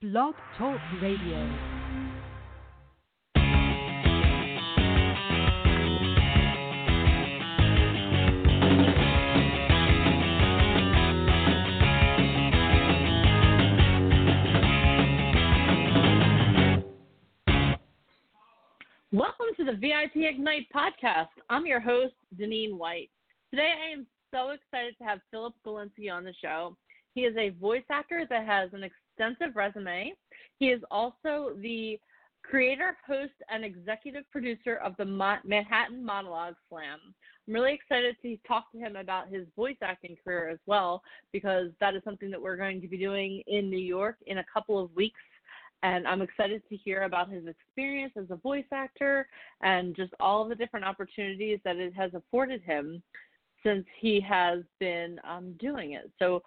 Blog Talk Radio. Welcome to the VIP Ignite podcast. I'm your host, Deneen White. Today I am so excited to have Philip Galinsky on the show. He is a voice actor that has an extensive resume. He is also the creator, host, and executive producer of the Manhattan Monologue Slam. I'm really excited to talk to him about his voice acting career as well, because that is something that we're going to be doing in New York in a couple of weeks. And I'm excited to hear about his experience as a voice actor and just all the different opportunities that it has afforded him since he has been doing it. So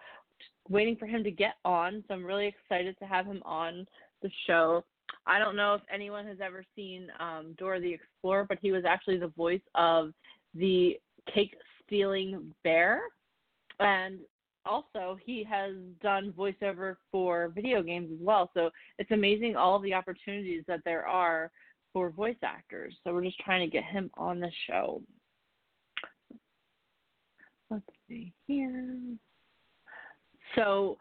waiting for him to get on. So I'm really excited to have him on the show. I don't know if anyone has ever seen Dora the Explorer, but he was actually the voice of the cake-stealing bear. And also, he has done voiceover for video games as well. So it's amazing all the opportunities that there are for voice actors. So we're just trying to get him on the show. Let's see here. So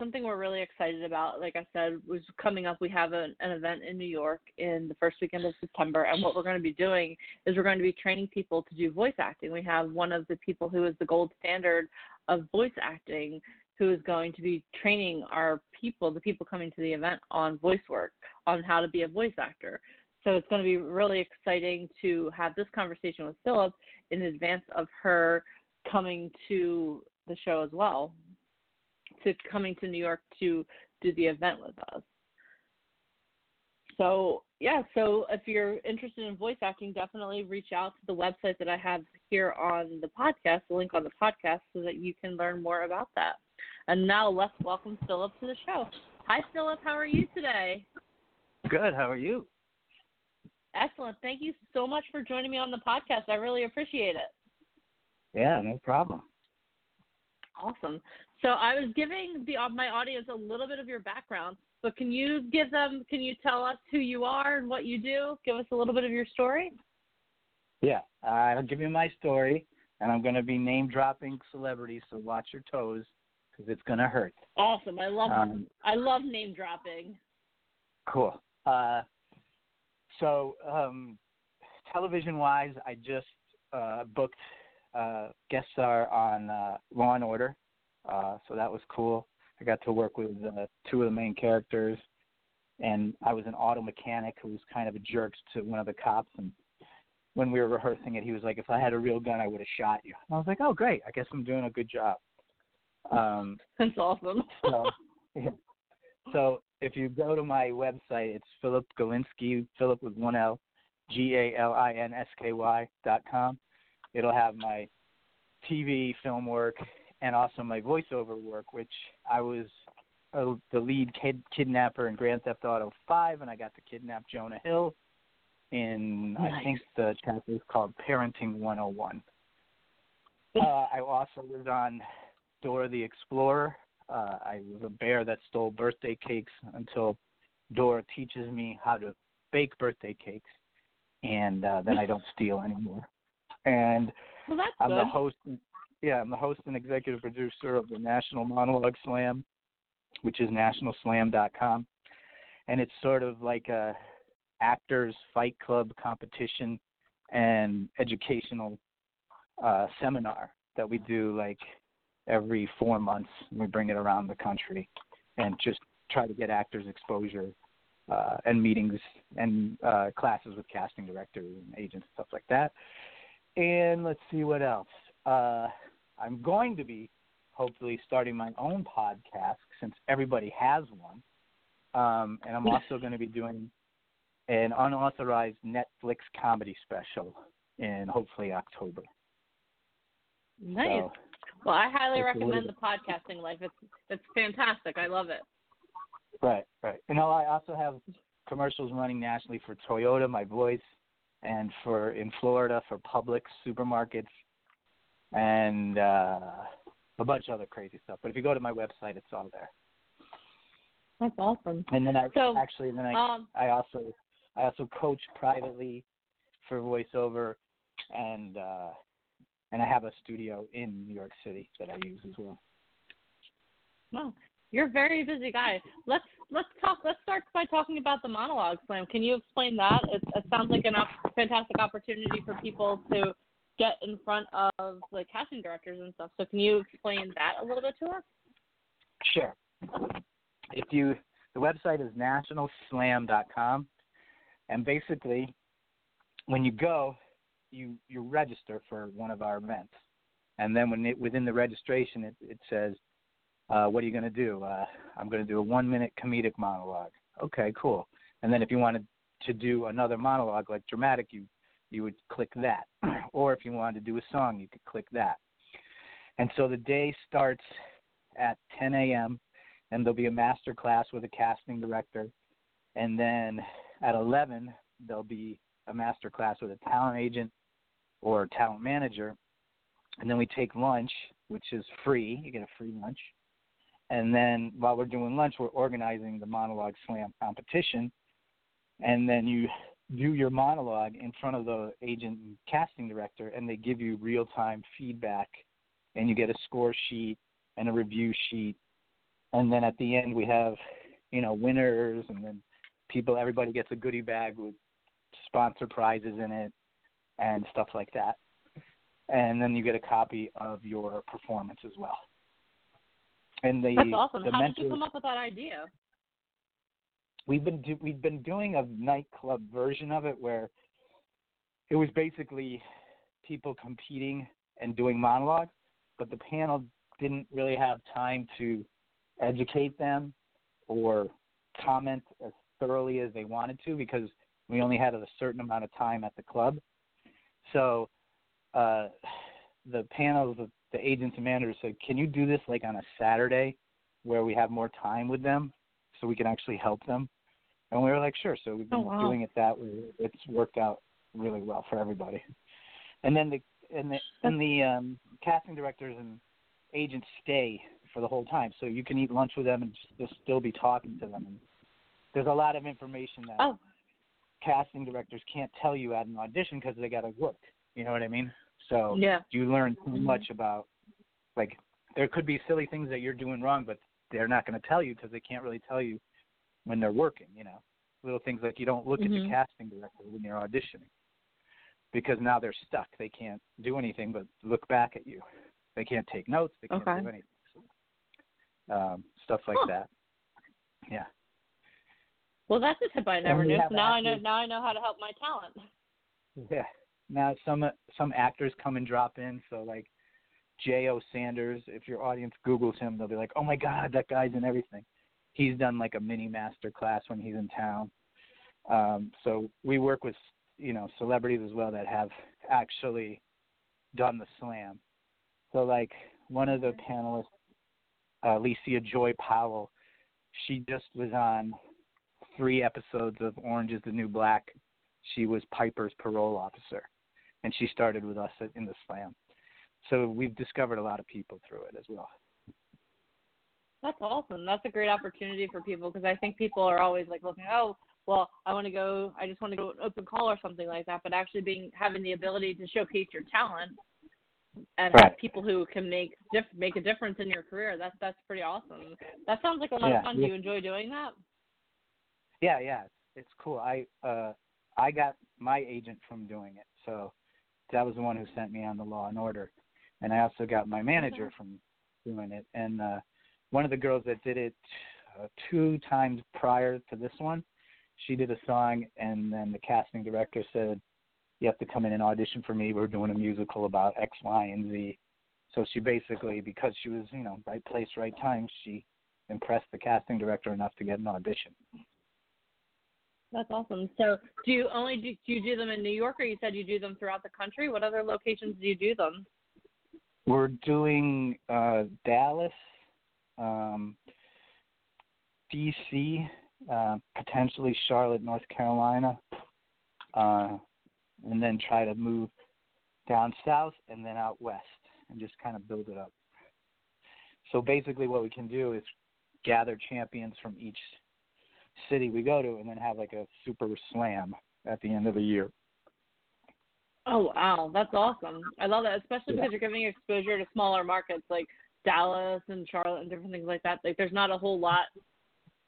something we're really excited about, like I said, was coming up. We have an event in New York in the first weekend of September. And what we're going to be doing is we're going to be training people to do voice acting. We have one of the people who is the gold standard of voice acting, who is going to be training our people, the people coming to the event, on voice work, on how to be a voice actor. So it's going to be really exciting to have this conversation with Philip in advance of her coming to the show as well, to coming to New York to do the event with us. So if you're interested in voice acting, definitely reach out to the website that I have here on the podcast, the link on the podcast, so that you can learn more about that. And now let's welcome Philip to the show. Hi, Philip. How are you today? Good. How are you? Excellent. Thank you so much for joining me on the podcast. I really appreciate it. Yeah, no problem. Awesome. So I was giving my audience a little bit of your background. But can you tell us who you are and what you do? Give us a little bit of your story. Yeah, I'll give you my story, and I'm going to be name-dropping celebrities, so watch your toes, because it's going to hurt. Awesome. I love name-dropping. Cool. Television-wise, I just booked guest star on Law & Order, so that was cool. I got to work with two of the main characters, and I was an auto mechanic who was kind of a jerk to one of the cops, and when we were rehearsing it, he was like, if I had a real gun, I would have shot you. And I was like, oh, great. I guess I'm doing a good job. That's awesome. So if you go to my website, it's Philip Galinsky, Philip with one L, GALINSKY.com. It'll have my TV film work, and also my voiceover work, which I was the lead kidnapper in Grand Theft Auto 5, and I got to kidnap Jonah Hill in, nice. I think the chapter is called Parenting 101. I also was on Dora the Explorer. I was a bear that stole birthday cakes until Dora teaches me how to bake birthday cakes, and then I don't steal anymore. And well, I'm good. I'm the host and executive producer of the National Monologue Slam, which is nationalslam.com. And it's sort of like a actors fight club competition and educational seminar that we do like every 4 months. And we bring it around the country and just try to get actors exposure and meetings and classes with casting directors and agents, stuff like that. And let's see what else. I'm going to be hopefully starting my own podcast since everybody has one. And I'm also going to be doing an unauthorized Netflix comedy special in hopefully October. Nice. So, well, I highly recommend the podcasting life. It's fantastic. I love it. Right. You know, I also have commercials running nationally for Toyota, my voice, and in Florida for Publix, supermarkets, and a bunch of other crazy stuff. But if you go to my website, it's all there. That's awesome. And then I also coach privately for voiceover, and I have a studio in New York City that I use as well. Wow, you're a very busy guy. Let's start by talking about the Monologue Slam. Can you explain that? It sounds like a fantastic opportunity for people to get in front of like casting directors and stuff. So can you explain that a little bit to us? Sure. The website is nationalslam.com, and basically when you go, you register for one of our events, and then within the registration it says, what are you going to do? I'm going to do a 1-minute comedic monologue. Okay, cool. And then if you wanted to do another monologue, like dramatic, you would click that. Or if you wanted to do a song, you could click that. And so the day starts at 10 a.m., and there'll be a master class with a casting director. And then at 11, there'll be a master class with a talent agent or talent manager. And then we take lunch, which is free. You get a free lunch. And then while we're doing lunch, we're organizing the Monologue Slam competition. And then you do your monologue in front of the agent and casting director, and they give you real-time feedback, and you get a score sheet and a review sheet. And then at the end, we have, winners, and then everybody gets a goodie bag with sponsor prizes in it and stuff like that. And then you get a copy of your performance as well. And that's awesome. How did you come up with that idea? We've been doing a nightclub version of it where it was basically people competing and doing monologues, but the panel didn't really have time to educate them or comment as thoroughly as they wanted to because we only had a certain amount of time at the club. So the panels, the agents and managers said, can you do this like on a Saturday where we have more time with them so we can actually help them? And we were like, sure. So we've been doing it that way. It's worked out really well for everybody. And then the casting directors and agents stay for the whole time, so you can eat lunch with them and just still be talking to them. And there's a lot of information that casting directors can't tell you at an audition because they got to work. You know what I mean? So you learn so much about, like, there could be silly things that you're doing wrong, but they're not going to tell you because they can't really tell you when they're working, Little things like you don't look at the casting director when you're auditioning because now they're stuck. They can't do anything but look back at you. They can't take notes. They can't do anything. So, stuff like that. Yeah. Well, that's a tip I never knew. So now I know how to help my talent. Yeah. Now some actors come and drop in. So, like, J.O. Sanders, if your audience Googles him, they'll be like, oh, my God, that guy's in everything. He's done, like, a mini master class when he's in town. So we work with, celebrities as well that have actually done the slam. So, like, one of the panelists, Alicia Joy Powell, she just was on 3 episodes of Orange is the New Black. She was Piper's parole officer, and she started with us in the slam. So we've discovered a lot of people through it as well. That's awesome. That's a great opportunity for people because I think people are always like looking, I just want to go to an open call or something like that. But actually having the ability to showcase your talent and have people who can make a difference in your career, that's pretty awesome. That sounds like a lot of fun. Do you enjoy doing that? Yeah, it's cool. I got my agent from doing it, so that was the one who sent me on the Law and Order, and I also got my manager from doing it. And one of the girls that did it 2 times prior to this one, she did a song, and then the casting director said, "You have to come in and audition for me. We're doing a musical about X, Y, and Z." So she basically, because she was right place, right time, she impressed the casting director enough to get an audition. That's awesome. So do you do them in New York, or you said you do them throughout the country? What other locations do you do them? We're doing Dallas, D.C., potentially Charlotte, North Carolina, and then try to move down south and then out west and just kind of build it up. So basically what we can do is gather champions from each city we go to and then have like a super slam at the end of the year. Oh, wow. That's awesome. I love that, especially because you're giving exposure to smaller markets like Dallas and Charlotte and different things like that. Like there's not a whole lot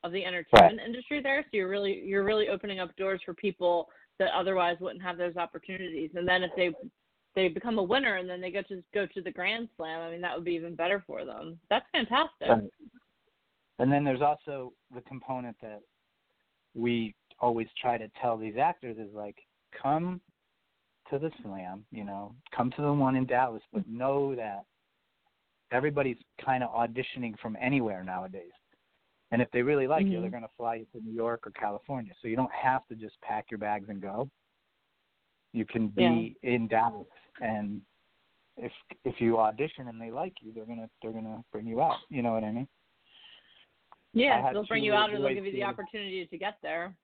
of the entertainment industry there. So you're really opening up doors for people that otherwise wouldn't have those opportunities. And then if they become a winner and then they go to the Grand Slam, I mean, that would be even better for them. That's fantastic. Right. And then there's also the component that we always try to tell these actors is like, come to the slam, you know, come to the one in Dallas, but know that everybody's kind of auditioning from anywhere nowadays. And if they really like you, they're going to fly you to New York or California. So you don't have to just pack your bags and go. You can be in Dallas, and if you audition and they like you, they're gonna bring you out. You know what I mean? Yeah, they'll bring you out, or they'll give you the opportunity to get there.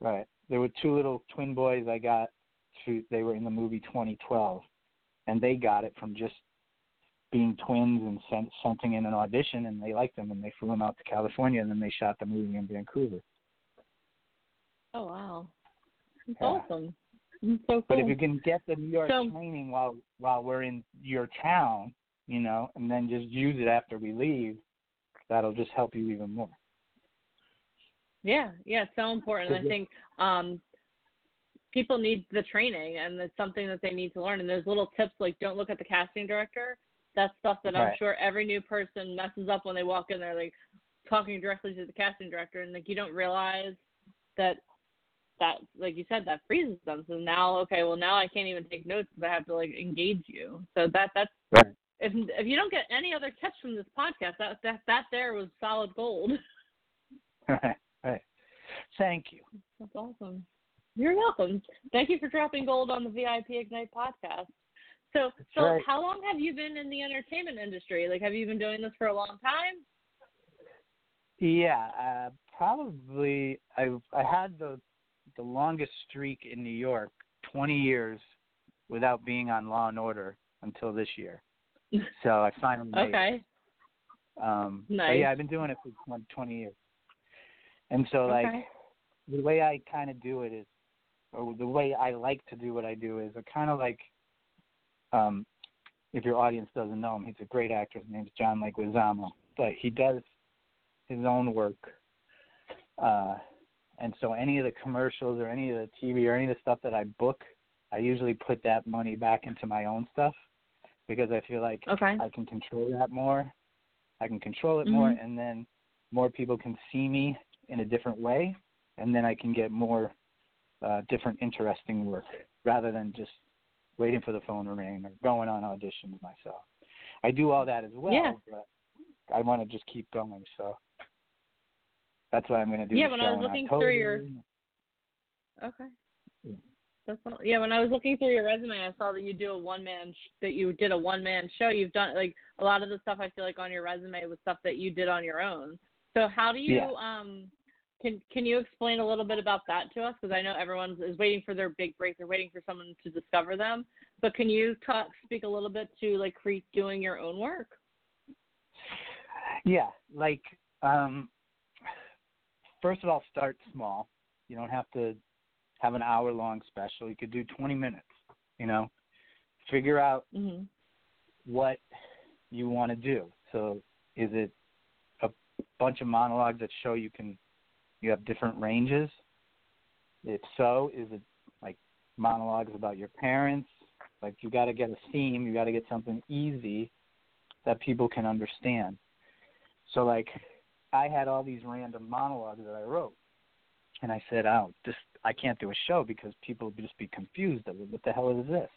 Right. There were two little twin boys I got. They were in the movie 2012, and they got it from just being twins and sent something in an audition, and they liked them, and they flew them out to California, and then they shot the movie in Vancouver. Oh wow, that's awesome. So cool. But if you can get the New York training while we're in your town, you know, and then just use it after we leave, that'll just help you even more. Yeah, it's so important. I think people need the training, and it's something that they need to learn. And those little tips, like don't look at the casting director, that's stuff that I'm sure every new person messes up when they walk in. They're like talking directly to the casting director, and like you don't realize that, like you said, that freezes them. So now I can't even take notes because I have to like engage you. So that's right. If you don't get any other tips from this podcast, that there was solid gold. Right. Thank you. That's awesome. You're welcome. Thank you for dropping gold on the VIP Ignite podcast. So how long have you been in the entertainment industry? Like, have you been doing this for a long time? Yeah, probably. I had the longest streak in New York, 20 years without being on Law and Order until this year. So I finally made it. Nice. But yeah, I've been doing it for 20 years. And so, like, the way I kind of do it is, or the way I like to do what I do is, I kind of like, if your audience doesn't know him, he's a great actor. His name's John Leguizamo, but he does his own work. And so any of the commercials or any of the TV or any of the stuff that I book, I usually put that money back into my own stuff because I feel like I can control that more. I can control it more, and then more people can see me in a different way, and then I can get more different interesting work rather than just waiting for the phone to ring or going on auditions myself. I do all that as well, but I want to just keep going, so that's what I'm going to do. Yeah, when I was looking through your when I was looking through your resume, I saw that you do a one-man show. You've done like a lot of the stuff I feel like on your resume was stuff that you did on your own. So how do you can you explain a little bit about that to us? Because I know everyone is waiting for their big break. They're waiting for someone to discover them. But can you speak a little bit to like doing your own work? Yeah, like first of all, start small. You don't have to have an hour-long special. You could do 20 minutes, you know. Figure out what you want to do. So is it a bunch of monologues that show you have different ranges? If so, is it like monologues about your parents? Like you got to get a theme. You got to get something easy that people can understand. So like I had all these random monologues that I wrote, and I said, I can't do a show because people would just be confused. What the hell is this?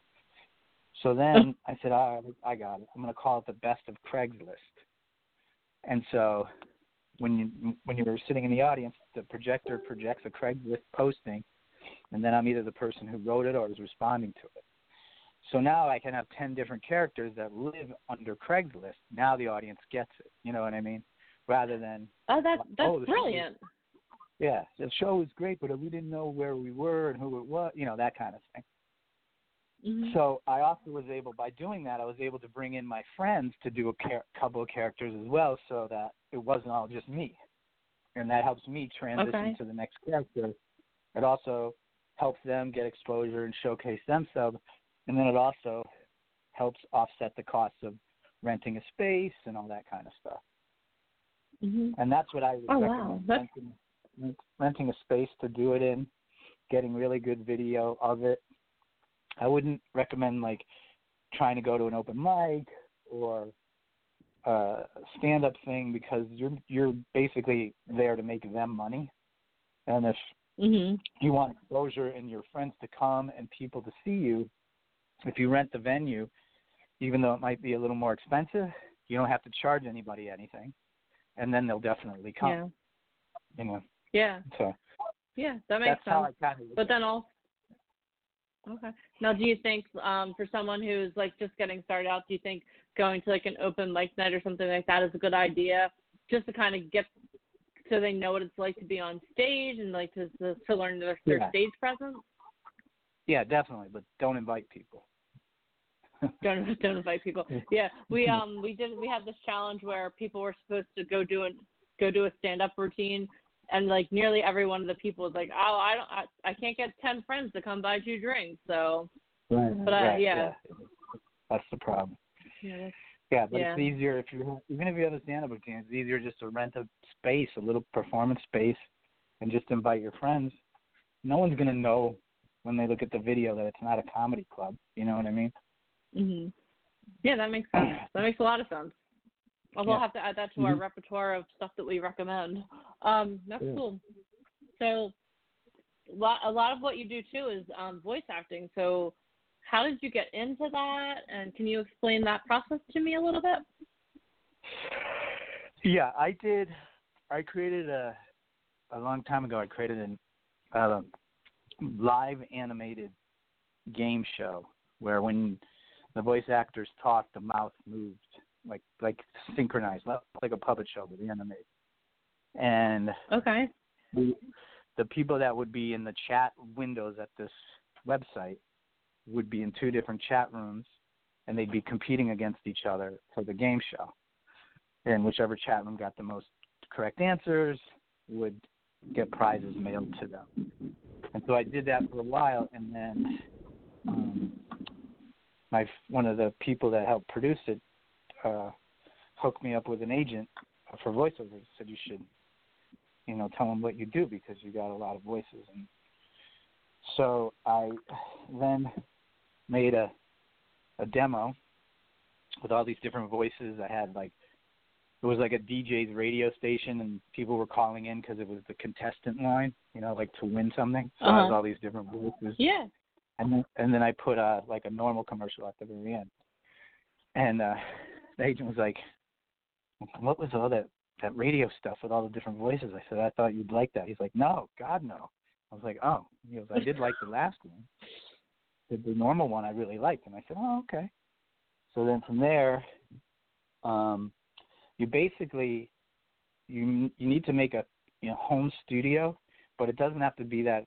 So then I said, all right, I got it. I'm going to call it the best of Craigslist. And so when you were sitting in the audience, the projector projects a Craigslist posting, and then I'm either the person who wrote it or is responding to it. So now I can have 10 different characters that live under Craigslist. Now the audience gets it. You know what I mean? Rather than that's brilliant. Yeah, the show was great, but we didn't know where we were and who it was, you know, that kind of thing. Mm-hmm. So I also was able, by doing that, I was able to bring in my friends to do a couple of characters as well, so that it wasn't all just me. And that helps me transition to the next character. It also helps them get exposure and showcase themselves. And then it also helps offset the costs of renting a space and all that kind of stuff. Mm-hmm. And that's what I would recommend, renting a space to do it in, getting really good video of it. I wouldn't recommend, like, trying to go to an open mic or a stand-up thing, because you're basically there to make them money. And if you want exposure and your friends to come and people to see you, if you rent the venue, even though it might be a little more expensive, you don't have to charge anybody anything, and then they'll definitely come. Yeah. You know. Yeah. So. Yeah, that makes sense. But then all. Okay. Now, do you think for someone who's like just getting started out, do you think going to like an open mic night or something like that is a good idea, just to kind of get so they know what it's like to be on stage and like to learn their stage presence? Yeah, definitely. But don't invite people. Don't invite people. Yeah, we had this challenge where people were supposed to go do a stand up routine, and like nearly every one of the people was like, oh, I can't get 10 friends to come buy two drinks, so. Right. But that's the problem. Yeah. Yeah, but it's easier even if you have a stand up routine, it's easier just to rent a space, a little performance space, and just invite your friends. No one's gonna know when they look at the video that it's not a comedy club. You know what I mean? Mhm. Yeah, that makes sense. That makes a lot of sense. We'll have to add that to our repertoire of stuff that we recommend. That's cool. So, a lot of what you do too is voice acting. So, how did you get into that? And can you explain that process to me a little bit? Yeah, I did. I created a long time ago. I created a live animated game show where when the voice actors talked, the mouth moved, like synchronized, like a puppet show, but animated. And the people that would be in the chat windows at this website would be in two different chat rooms, and they'd be competing against each other for the game show. And whichever chat room got the most correct answers would get prizes mailed to them. And so I did that for a while, and then one of the people that helped produce it hooked me up with an agent for voiceovers. He said, you should, tell them what you do because you got a lot of voices. And so I then made a demo with all these different voices. I had it was like a DJ's radio station, and people were calling in because it was the contestant line, to win something. So I had all these different voices. Yeah. And then I put a normal commercial at the very end. And the agent was like, what was all that radio stuff with all the different voices? I said, I thought you'd like that. He's like, no, God, no. I was like, oh. He goes, I did like the last one. The normal one I really liked. And I said, oh, okay. So then from there, you basically, you need to make a home studio, but it doesn't have to be that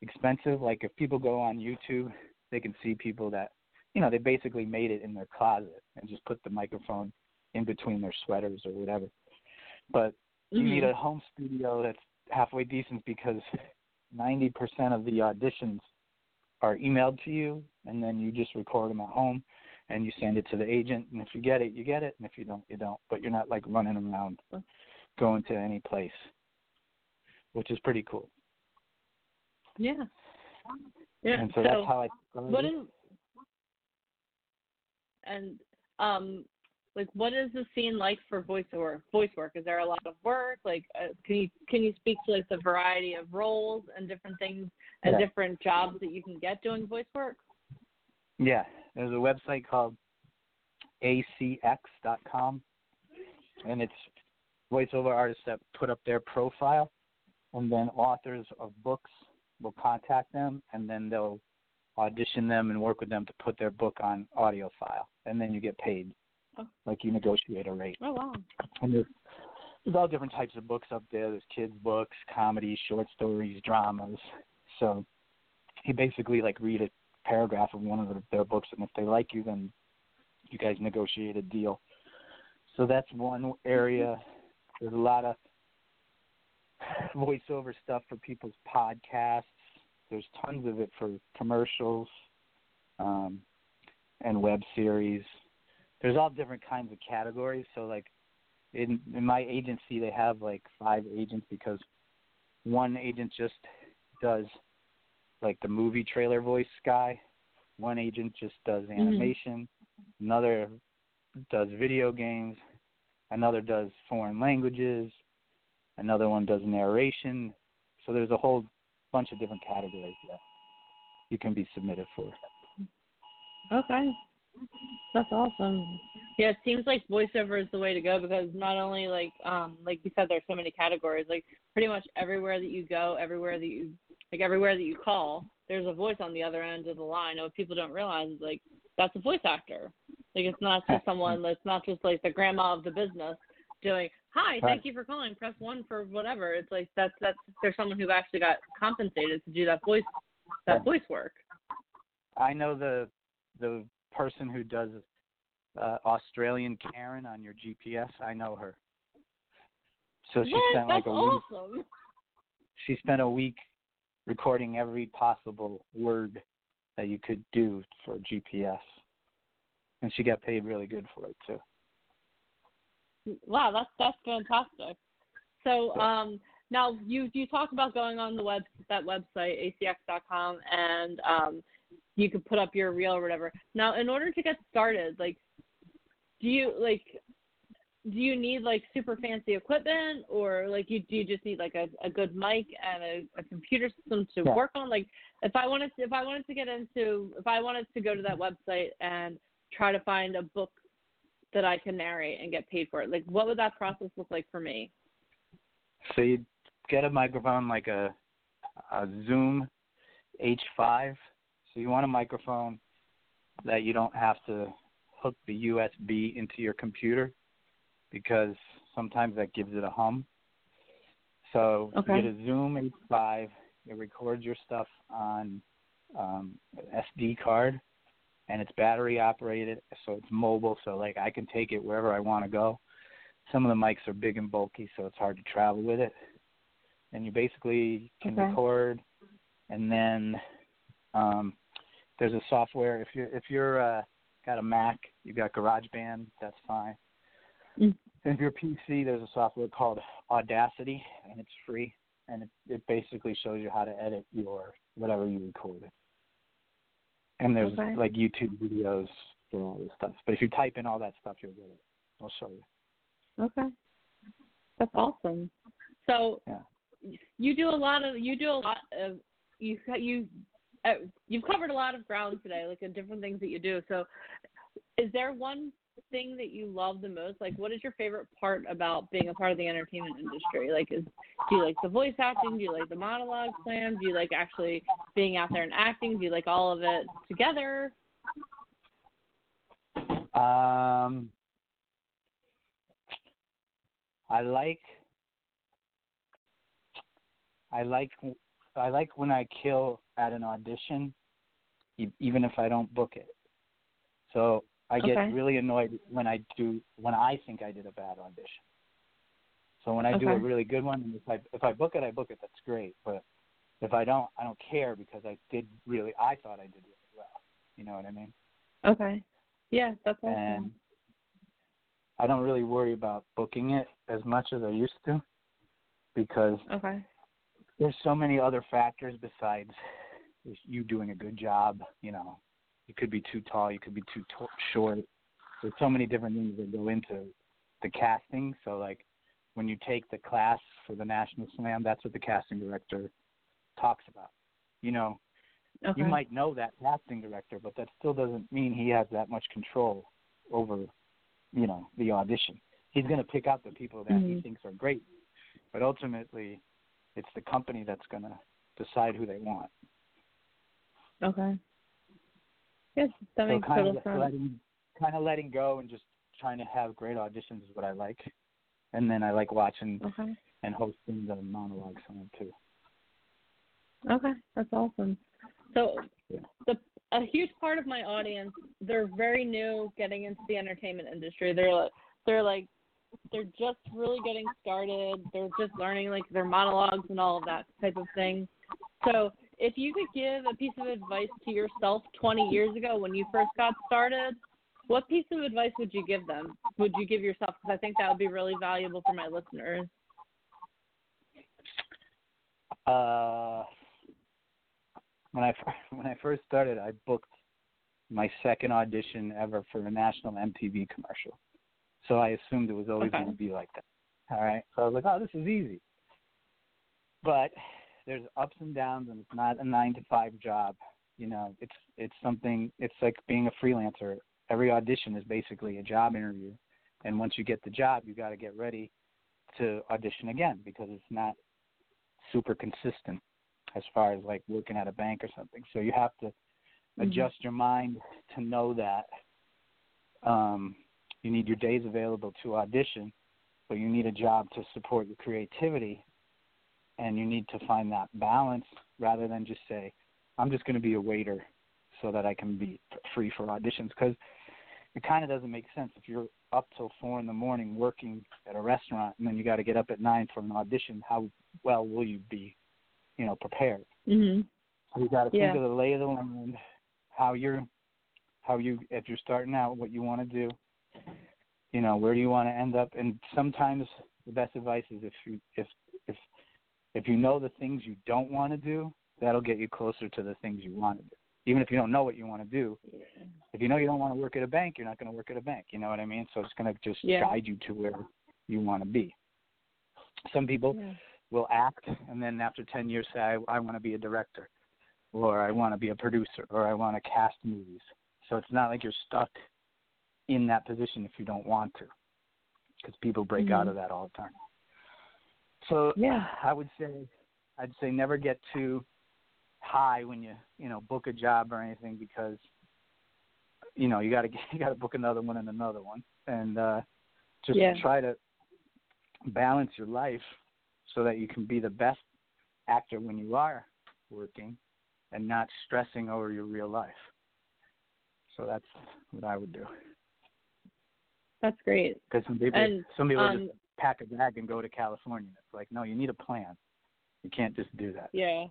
expensive. Like if people go on YouTube, they can see people that they basically made it in their closet and just put the microphone in between their sweaters or whatever. But you need a home studio that's halfway decent, because 90% of the auditions are emailed to you, and then you just record them at home and you send it to the agent, and if you get it, you get it, and if you don't, you don't. But you're not like running around going to any place, which is pretty cool. Yeah. Yeah. And so that's how I started. What is the scene like for voice work? Is there a lot of work? Can you speak to the variety of roles and different things and different jobs that you can get doing voice work? Yeah. There's a website called ACX.com, and it's voiceover artists that put up their profile, and then authors of books will contact them, and then they'll audition them and work with them to put their book on audio file, and then you get paid. You negotiate a rate. Oh, wow. And there's all different types of books up there. There's kids' books, comedy, short stories, dramas. So you basically read a paragraph of one of their books, and if they like you, then you guys negotiate a deal. So that's one area. There's a lot of voiceover stuff for people's podcasts. There's tons of it for commercials and web series. There's all different kinds of categories. So, like, in my agency, they have, like, 5 agents because one agent just does, like, the movie trailer voice guy. One agent just does animation. Mm-hmm. Another does video games. Another does foreign languages. Another one does narration. So there's a whole bunch of different categories that you can be submitted for. Okay. That's awesome. Yeah, it seems like voiceover is the way to go because not only, like you said, there's so many categories. Like, pretty much everywhere that you go, everywhere that you call, there's a voice on the other end of the line. And what people don't realize is, like, that's a voice actor. Like, it's not just someone that's not just, like, the grandma of the business doing, hi, thank you for calling, press 1 for whatever. It's like that's there's someone who actually got compensated to do that voice work. I know the person who does Australian Karen on your GPS. I know her. So she spent like a awesome. Week. She spent a week recording every possible word that you could do for GPS, and she got paid really good for it too. Wow, that's fantastic. So now you talk about going on that website, ACX.com, and you can put up your reel or whatever. Now, in order to get started, like, do you need, like, super fancy equipment, or, like, do you just need, like, a good mic and a computer system to work on? Like, if I wanted to go to that website and try to find a book that I can narrate and get paid for it, like, what would that process look like for me? So you get a microphone like a Zoom H5. So you want a microphone that you don't have to hook the USB into your computer because sometimes that gives it a hum. So you get a Zoom H5. It records your stuff on an SD card. And it's battery operated, so it's mobile. So, like, I can take it wherever I want to go. Some of the mics are big and bulky, so it's hard to travel with it. And you basically can record. And then there's a software. If you're got a Mac, you've got GarageBand. That's fine. Mm. And if you're PC, there's a software called Audacity, and it's free. And it basically shows you how to edit your whatever you recorded. And there's, like, YouTube videos for all this stuff. But if you type in all that stuff, you'll get it. I'll show you. Okay. That's awesome. So you've covered a lot of ground today, like, in different things that you do. So is there one thing that you love the most? Like, what is your favorite part about being a part of the entertainment industry? Like, do you like the voice acting? Do you like the monologue slam? Do you like actually being out there and acting? Do you like all of it together? I like when I kill at an audition, even if I don't book it. So I get really annoyed when I think I did a bad audition. So when I do a really good one, and if I book it, I book it. That's great. But if I don't, I don't care because I thought I did really well. You know what I mean? Okay. Yeah, that's awesome. And I don't really worry about booking it as much as I used to because there's so many other factors besides you doing a good job, you know. You could be too tall. You could be too short. There's so many different things that go into the casting. So, like, when you take the class for the National Slam, that's what the casting director talks about. You know, you might know that casting director, but that still doesn't mean he has that much control over, you know, the audition. He's going to pick out the people that he thinks are great. But ultimately, it's the company that's going to decide who they want. Okay. Yes, that makes total sense. Letting go and just trying to have great auditions is what I like. And then I like watching and hosting the monologues on it too. Okay, that's awesome. So a huge part of my audience, they're very new getting into the entertainment industry. They're just really getting started. They're just learning like their monologues and all of that type of thing. So if you could give a piece of advice to yourself 20 years ago when you first got started, what piece of advice would you give them? Would you give yourself? Because I think that would be really valuable for my listeners. When I first started, I booked my second audition ever for a national MTV commercial. So I assumed it was always going to be like that. All right. So I was like, oh, this is easy. But there's ups and downs, and it's not a 9-to-5 job. You know, it's something, it's like being a freelancer. Every audition is basically a job interview. And once you get the job, you got to get ready to audition again because it's not super consistent as far as like working at a bank or something. So you have to adjust your mind to know that, you need your days available to audition, but you need a job to support your creativity, and you need to find that balance rather than just say, I'm just going to be a waiter so that I can be free for auditions, because it kind of doesn't make sense if you're up till 4 in the morning working at a restaurant and then you got to get up at 9 for an audition. How well will you be, you know, prepared? Mm-hmm. So you got to think of the lay of the land, if you're starting out, what you want to do. You know, where do you want to end up? And sometimes the best advice is if you know the things you don't want to do, that'll get you closer to the things you want to do. Even if you don't know what you want to do, if you know you don't want to work at a bank, you're not going to work at a bank. You know what I mean? So it's going to just guide you to where you want to be. Some people will act and then after 10 years say, I want to be a director, or I want to be a producer, or I want to cast movies. So it's not like you're stuck in that position if you don't want to, because people break out of that all the time. So I'd say never get too high when you book a job or anything, because you got to book another one, and just try to balance your life so that you can be the best actor when you are working and not stressing over your real life. So that's what I would do. That's great. Because some people just pack a bag and go to California. It's like, no, you need a plan. You can't just do that. Yeah.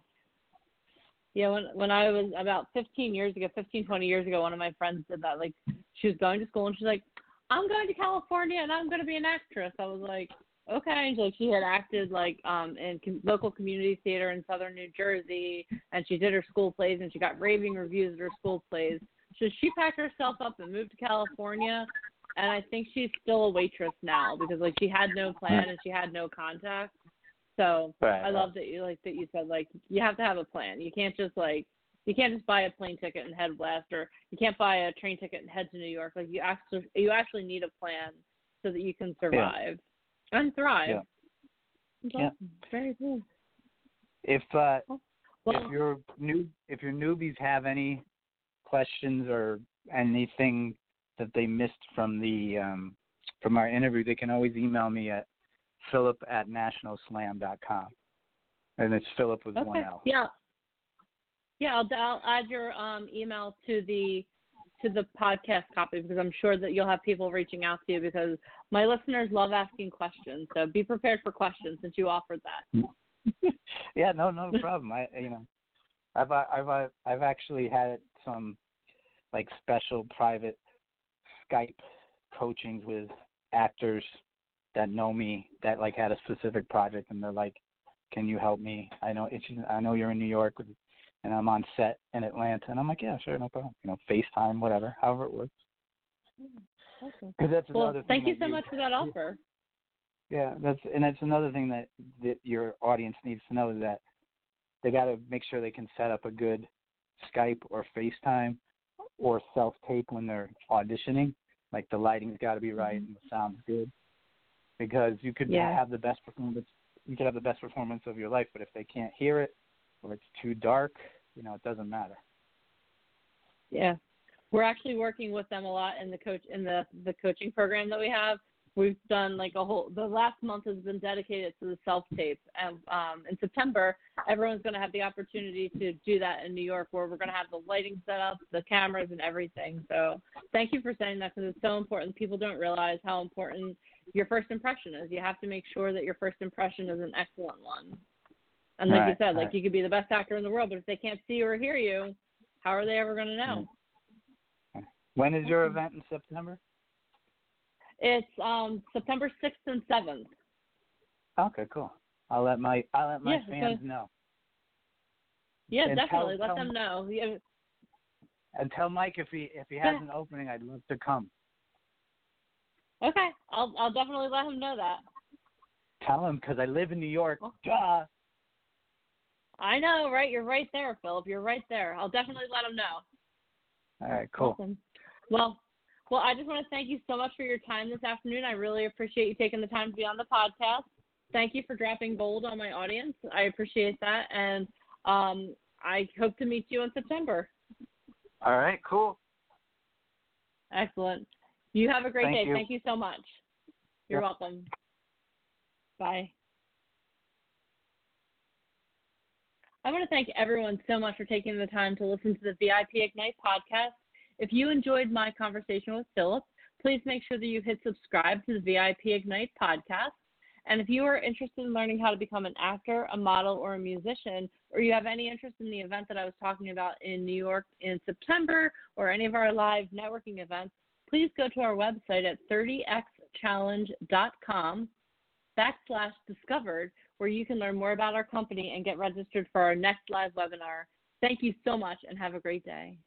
Yeah, when I was about 20 years ago, one of my friends did that. Like, she was going to school, and she's like, I'm going to California, and I'm going to be an actress. I was like, okay. Like, she had acted, like, in local community theater in southern New Jersey, and she did her school plays, and she got raving reviews at her school plays. So she packed herself up and moved to California. And I think she's still a waitress now because, like, she had no plan and she had no contact. So I love that you said, like, you have to have a plan. You can't just buy a plane ticket and head west, or you can't buy a train ticket and head to New York. Like, you actually need a plan so that you can survive and thrive. Yeah. That's awesome. Very cool. If your newbies have any questions or anything that they missed from our interview, they can always email me at philip@nationalslam.com, and it's Philip with one L. Yeah. I'll add your email to the podcast copy, because I'm sure that you'll have people reaching out to you, because my listeners love asking questions. So be prepared for questions since you offered that. Yeah, no problem. I've actually had some like special private Skype coachings with actors that know me, that like had a specific project, and they're like, can you help me? I know you're in New York and I'm on set in Atlanta, and I'm like, yeah, sure, no problem. You know, FaceTime, whatever, however it works. Awesome. Thank you so much for that offer. Yeah, that's another thing that your audience needs to know, is that they got to make sure they can set up a good Skype or FaceTime or self-tape when they're auditioning. Like, the lighting's got to be right and the sound's good, because you could have the best performance. You could have the best performance of your life, but if they can't hear it or it's too dark, you know, it doesn't matter. Yeah, we're actually working with them a lot in the coaching program that we have. We've done like a whole, the last month has been dedicated to the self-tape. And in September, everyone's going to have the opportunity to do that in New York, where we're going to have the lighting set up, the cameras and everything. So thank you for saying that, because it's so important. People don't realize how important your first impression is. You have to make sure that your first impression is an excellent one. And like you said, like you could be the best actor in the world, but if they can't see or hear you, how are they ever going to know? When is your event in September? It's September 6th and 7th. Okay, cool. I'll let my fans know. Yeah, and definitely. Let them know. Yeah. And tell Mike if he has an opening, I'd love to come. Okay, I'll definitely let him know that. Tell him, because I live in New York. Oh. Duh. I know, right? You're right there, Philip. You're right there. I'll definitely let him know. All right, cool. Awesome. Well, I just want to thank you so much for your time this afternoon. I really appreciate you taking the time to be on the podcast. Thank you for dropping gold on my audience. I appreciate that, and I hope to meet you in September. All right, cool. Excellent. You have a great day. Thank you so much. You're welcome. Bye. I want to thank everyone so much for taking the time to listen to the VIP Ignite podcast. If you enjoyed my conversation with Philip, please make sure that you hit subscribe to the VIP Ignite podcast. And if you are interested in learning how to become an actor, a model, or a musician, or you have any interest in the event that I was talking about in New York in September, or any of our live networking events, please go to our website at 30xchallenge.com/discovered, where you can learn more about our company and get registered for our next live webinar. Thank you so much, and have a great day.